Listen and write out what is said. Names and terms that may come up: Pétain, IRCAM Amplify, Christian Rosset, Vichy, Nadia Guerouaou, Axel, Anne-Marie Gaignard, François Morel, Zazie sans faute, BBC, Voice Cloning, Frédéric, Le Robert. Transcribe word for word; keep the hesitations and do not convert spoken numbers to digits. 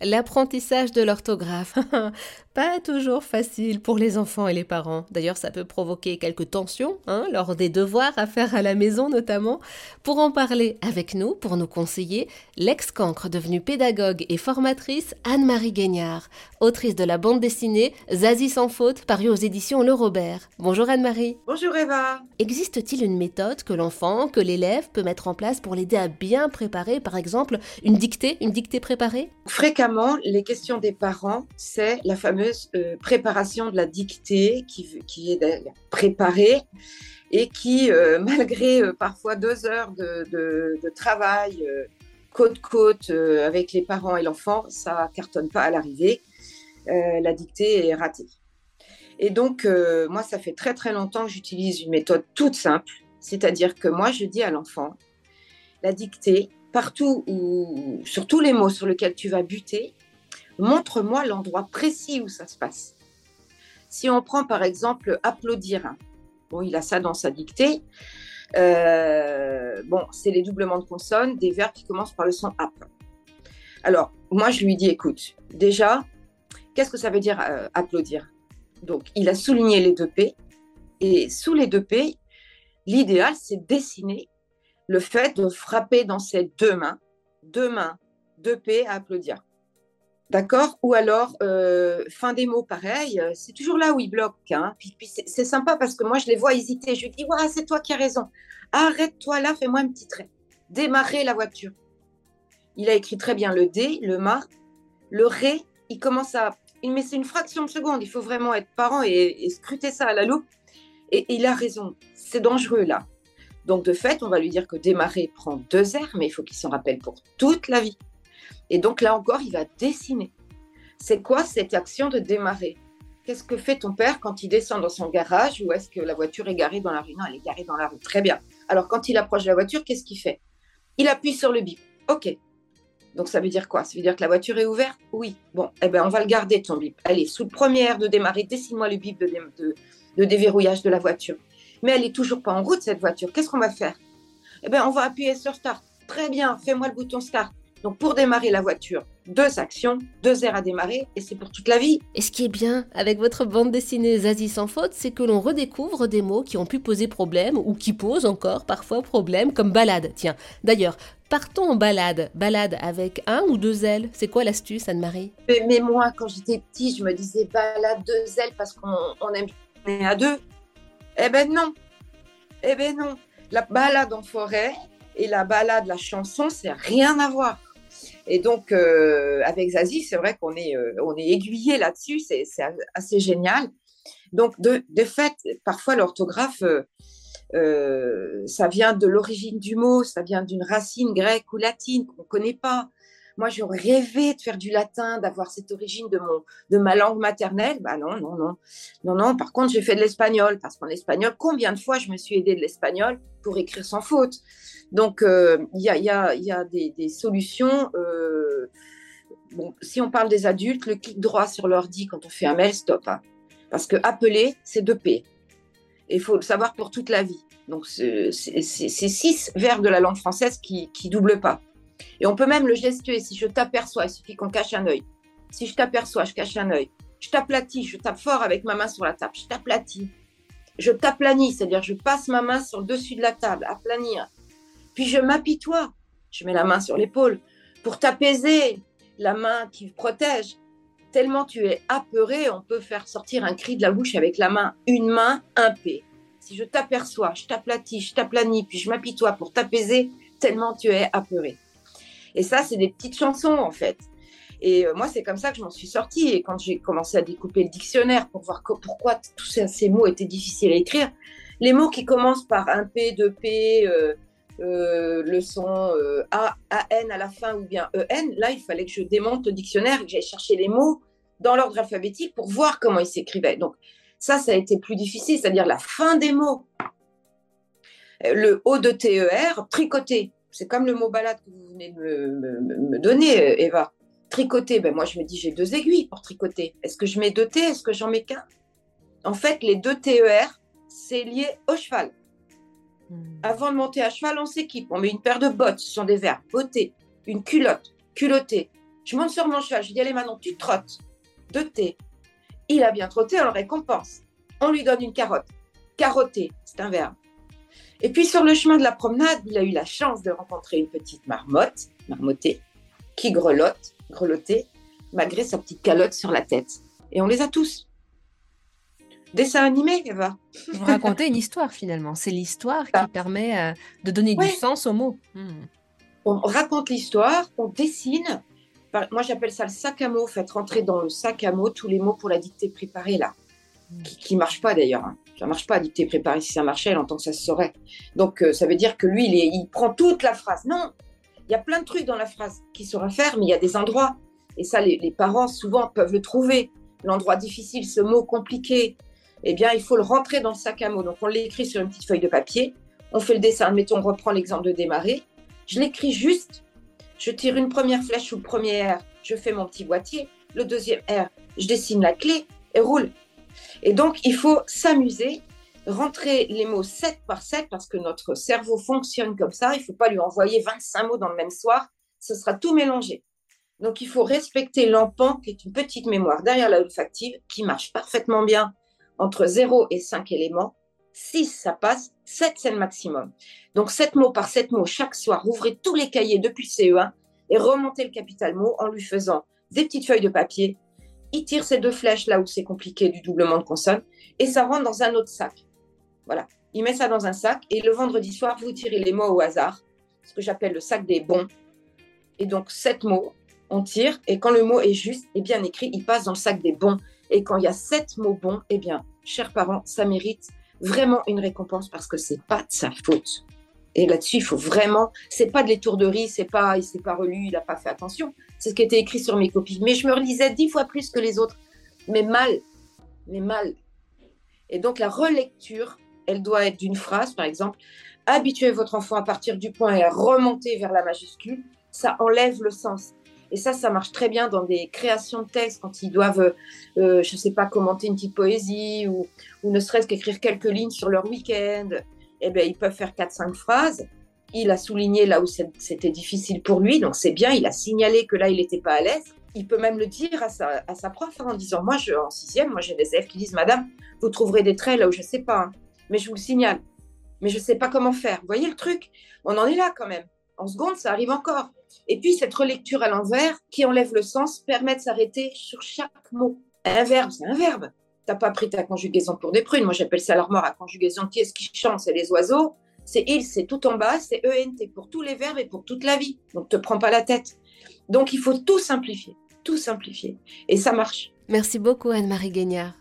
L'apprentissage de l'orthographe, pas toujours facile pour les enfants et les parents. D'ailleurs, ça peut provoquer quelques tensions hein, lors des devoirs à faire à la maison notamment. Pour en parler avec nous, pour nous conseiller, l'ex-cancre devenue pédagogue et formatrice Anne-Marie Gaignard, autrice de la bande dessinée Zazie sans faute, parue aux éditions Le Robert. Bonjour Anne-Marie. Bonjour Eva. Existe-t-il une méthode que l'enfant, que l'élève peut mettre en place pour l'aider à bien préparer, par exemple, une dictée, une dictée préparée ? Fréquemment. Les questions des parents, c'est la fameuse euh, préparation de la dictée qui, qui est préparée et qui, euh, malgré euh, parfois deux heures de, de, de travail euh, côte-côte euh, avec les parents et l'enfant, ça cartonne pas à l'arrivée. Euh, la dictée est ratée. Et donc, euh, moi, ça fait très très longtemps que j'utilise une méthode toute simple, c'est-à-dire que moi, je dis à l'enfant, la dictée, partout ou sur tous les mots sur lesquels tu vas buter, montre-moi l'endroit précis où ça se passe. Si on prend par exemple applaudir, bon, il a ça dans sa dictée, euh, bon, c'est les doublements de consonnes, des verbes qui commencent par le son app. Alors, moi je lui dis, écoute, déjà, qu'est-ce que ça veut dire euh, applaudir ? Donc, il a souligné les deux P, et sous les deux P, l'idéal c'est dessiner le fait de frapper dans ses deux mains, deux mains, deux P à applaudir. D'accord ? Ou alors, euh, fin des mots, pareil, c'est toujours là où ils bloquent. Hein. Puis, puis c'est, c'est sympa parce que moi, je les vois hésiter. Je lui dis, ouais, c'est toi qui as raison. Arrête-toi là, fais-moi un petit trait. Démarrer la voiture. Il a écrit très bien le D, le ma, le ré. Il commence à... Mais c'est une fraction de seconde. Il faut vraiment être parent et, et scruter ça à la loupe. Et, et il a raison. C'est dangereux là. Donc, de fait, on va lui dire que démarrer prend deux R, mais il faut qu'il s'en rappelle pour toute la vie. Et donc, là encore, il va dessiner. C'est quoi cette action de démarrer ? Qu'est-ce que fait ton père quand il descend dans son garage ? Ou est-ce que la voiture est garée dans la rue ? Non, elle est garée dans la rue. Très bien. Alors, quand il approche de la voiture, qu'est-ce qu'il fait ? Il appuie sur le bip. OK. Donc, ça veut dire quoi ? Ça veut dire que la voiture est ouverte ? Oui. Bon, eh bien, on va le garder, ton bip. Allez, sous le premier R de démarrer, dessine-moi le bip de, dé- de, de déverrouillage de la voiture. Mais elle n'est toujours pas en route, cette voiture. Qu'est-ce qu'on va faire ? Eh bien, on va appuyer sur Start. Très bien, fais-moi le bouton Start. Donc, pour démarrer la voiture, deux actions, deux airs à démarrer, et c'est pour toute la vie. Et ce qui est bien avec votre bande dessinée Zazie sans faute, c'est que l'on redécouvre des mots qui ont pu poser problème, ou qui posent encore parfois problème, comme balade. Tiens, d'ailleurs, partons en balade. Balade avec un ou deux ailes. C'est quoi l'astuce, Anne-Marie ? mais, mais moi, quand j'étais petite, je me disais balade, deux ailes, parce qu'on on aime à deux. Eh ben non, eh ben non. La balade en forêt et la balade, la chanson, c'est rien à voir. Et donc, euh, avec Zazie, c'est vrai qu'on est, euh, on est aiguillé là-dessus, c'est, c'est assez génial. Donc, de, de fait, parfois l'orthographe, euh, euh, ça vient de l'origine du mot, ça vient d'une racine grecque ou latine qu'on ne connaît pas. Moi, j'aurais rêvé de faire du latin, d'avoir cette origine de, mon, de ma langue maternelle. Bah non, non, non. Non, non. Par contre, j'ai fait de l'espagnol. Parce qu'en espagnol, combien de fois je me suis aidée de l'espagnol pour écrire sans faute ? Donc, il euh, y a, y a, y a des, des solutions. Euh, bon, si on parle des adultes, le clic droit sur l'ordi quand on fait un mail, stop. Hein, parce que appeler, c'est deux P. Et il faut le savoir pour toute la vie. Donc, c'est, c'est, c'est, c'est six verbes de la langue française qui ne doublent pas. Et on peut même le gestuer. Si je t'aperçois, il suffit qu'on cache un œil. Si je t'aperçois, je cache un œil. Je t'aplatis, je tape fort avec ma main sur la table. Je t'aplatis. Je t'aplanis, c'est-à-dire je passe ma main sur le dessus de la table, aplanir. Puis je m'apitoie. Je mets la main sur l'épaule pour t'apaiser, la main qui protège. Tellement tu es apeuré, on peut faire sortir un cri de la bouche avec la main. Une main, un P. Si je t'aperçois, je t'aplatis, je t'aplanis, puis je m'apitoie pour t'apaiser, tellement tu es apeuré. Et ça, c'est des petites chansons, en fait. Et euh, moi, c'est comme ça que je m'en suis sortie. Et quand j'ai commencé à découper le dictionnaire pour voir co- pourquoi t- tous ces, ces mots étaient difficiles à écrire, les mots qui commencent par un P, deux P, euh, euh, le son euh, A, A-N à la fin ou bien E-N, là, il fallait que je démonte le dictionnaire et que j'aille chercher les mots dans l'ordre alphabétique pour voir comment ils s'écrivaient. Donc, ça, ça a été plus difficile, c'est-à-dire la fin des mots. Le O de T E R, tricoter. C'est comme le mot balade que vous venez de me, me, me donner, Eva. Tricoter, ben moi je me dis j'ai deux aiguilles pour tricoter. Est-ce que je mets deux T ? Est-ce que j'en mets qu'un ? En fait, les deux T E R, c'est lié au cheval. Avant de monter à cheval, on s'équipe. On met une paire de bottes, ce sont des verbes. Botter, une culotte, culotter, Je monte sur mon cheval, je lui dis, allez Manon, tu trottes de thé. Il a bien trotté, on le récompense. On lui donne une carotte. Carotter, c'est un verbe. Et puis sur le chemin de la promenade, il a eu la chance de rencontrer une petite marmotte, marmottée, qui grelotte, grelottait, malgré sa petite calotte sur la tête. Et on les a tous. Dessin animé, Eva. Vous racontez une histoire finalement. C'est l'histoire ah. qui permet euh, de donner ouais. du sens aux mots. Hmm. On raconte l'histoire, on dessine. Moi, j'appelle ça le sac à mots. Faites rentrer dans le sac à mots tous les mots pour la dictée préparée, là. Qui ne marche pas, d'ailleurs. Hein. Ça ne marche pas, la dictée préparée. Si ça marchait, elle entend que ça se saurait. Donc, euh, ça veut dire que lui, il, est, il prend toute la phrase. Non, il y a plein de trucs dans la phrase qu'il saura faire, mais il y a des endroits. Et ça, les, les parents, souvent, peuvent le trouver. L'endroit difficile, ce mot compliqué, eh bien, il faut le rentrer dans le sac à mots. Donc, on l'écrit sur une petite feuille de papier. On fait le dessin. Mettons, on reprend l'exemple de démarrer. Je l'écris juste. Je tire une première flèche ou le premier R, je fais mon petit boîtier. Le deuxième R, je dessine la clé et roule. Et donc, il faut s'amuser, rentrer les mots sept par sept parce que notre cerveau fonctionne comme ça. Il ne faut pas lui envoyer vingt-cinq mots dans le même soir. Ce sera tout mélangé. Donc, il faut respecter l'empan qui est une petite mémoire derrière la olfactive qui marche parfaitement bien entre zéro et cinq éléments. six, ça passe. sept, c'est le maximum. Donc, sept mots par sept mots chaque soir. Ouvrez tous les cahiers depuis C E un et remontez le capital mot en lui faisant des petites feuilles de papier. Il tire ces deux flèches là où c'est compliqué du doublement de consonne et ça rentre dans un autre sac. Voilà. Il met ça dans un sac et le vendredi soir, vous tirez les mots au hasard. Ce que j'appelle le sac des bons. Et donc, sept mots, on tire et quand le mot est juste et bien écrit, il passe dans le sac des bons. Et quand il y a sept mots bons, eh bien, chers parents, ça mérite vraiment une récompense parce que c'est pas de sa faute. Et là-dessus, il faut vraiment, c'est pas de l'étourderie, c'est pas, il s'est pas relu, il a pas fait attention. C'est ce qui était écrit sur mes copies. Mais je me relisais dix fois plus que les autres, mais mal, mais mal. Et donc la relecture, elle doit être d'une phrase, par exemple, habituez votre enfant à partir du point et à remonter vers la majuscule, ça enlève le sens. Et ça, ça marche très bien dans des créations de textes, quand ils doivent, euh, je ne sais pas, commenter une petite poésie ou, ou ne serait-ce qu'écrire quelques lignes sur leur week-end. Eh bien, ils peuvent faire quatre cinq phrases. Il a souligné là où c'était difficile pour lui, donc c'est bien. Il a signalé que là, il n'était pas à l'aise. Il peut même le dire à sa, à sa prof hein, en disant, moi, je, en sixième, moi, j'ai des élèves qui disent, madame, vous trouverez des traits là où je ne sais pas, hein, mais je vous le signale. Mais je ne sais pas comment faire. Vous voyez le truc? On en est là quand même. En seconde, ça arrive encore. Et puis, cette relecture à l'envers, qui enlève le sens, permet de s'arrêter sur chaque mot. Un verbe, c'est un verbe. Tu n'as pas pris ta conjugaison pour des prunes. Moi, j'appelle ça l'armoire à conjugaison. Qui est-ce qui chante? C'est les oiseaux. C'est il, c'est tout en bas. C'est ent pour tous les verbes et pour toute la vie. Donc, ne te prends pas la tête. Donc, il faut tout simplifier. Tout simplifier. Et ça marche. Merci beaucoup, Anne-Marie Gaignard.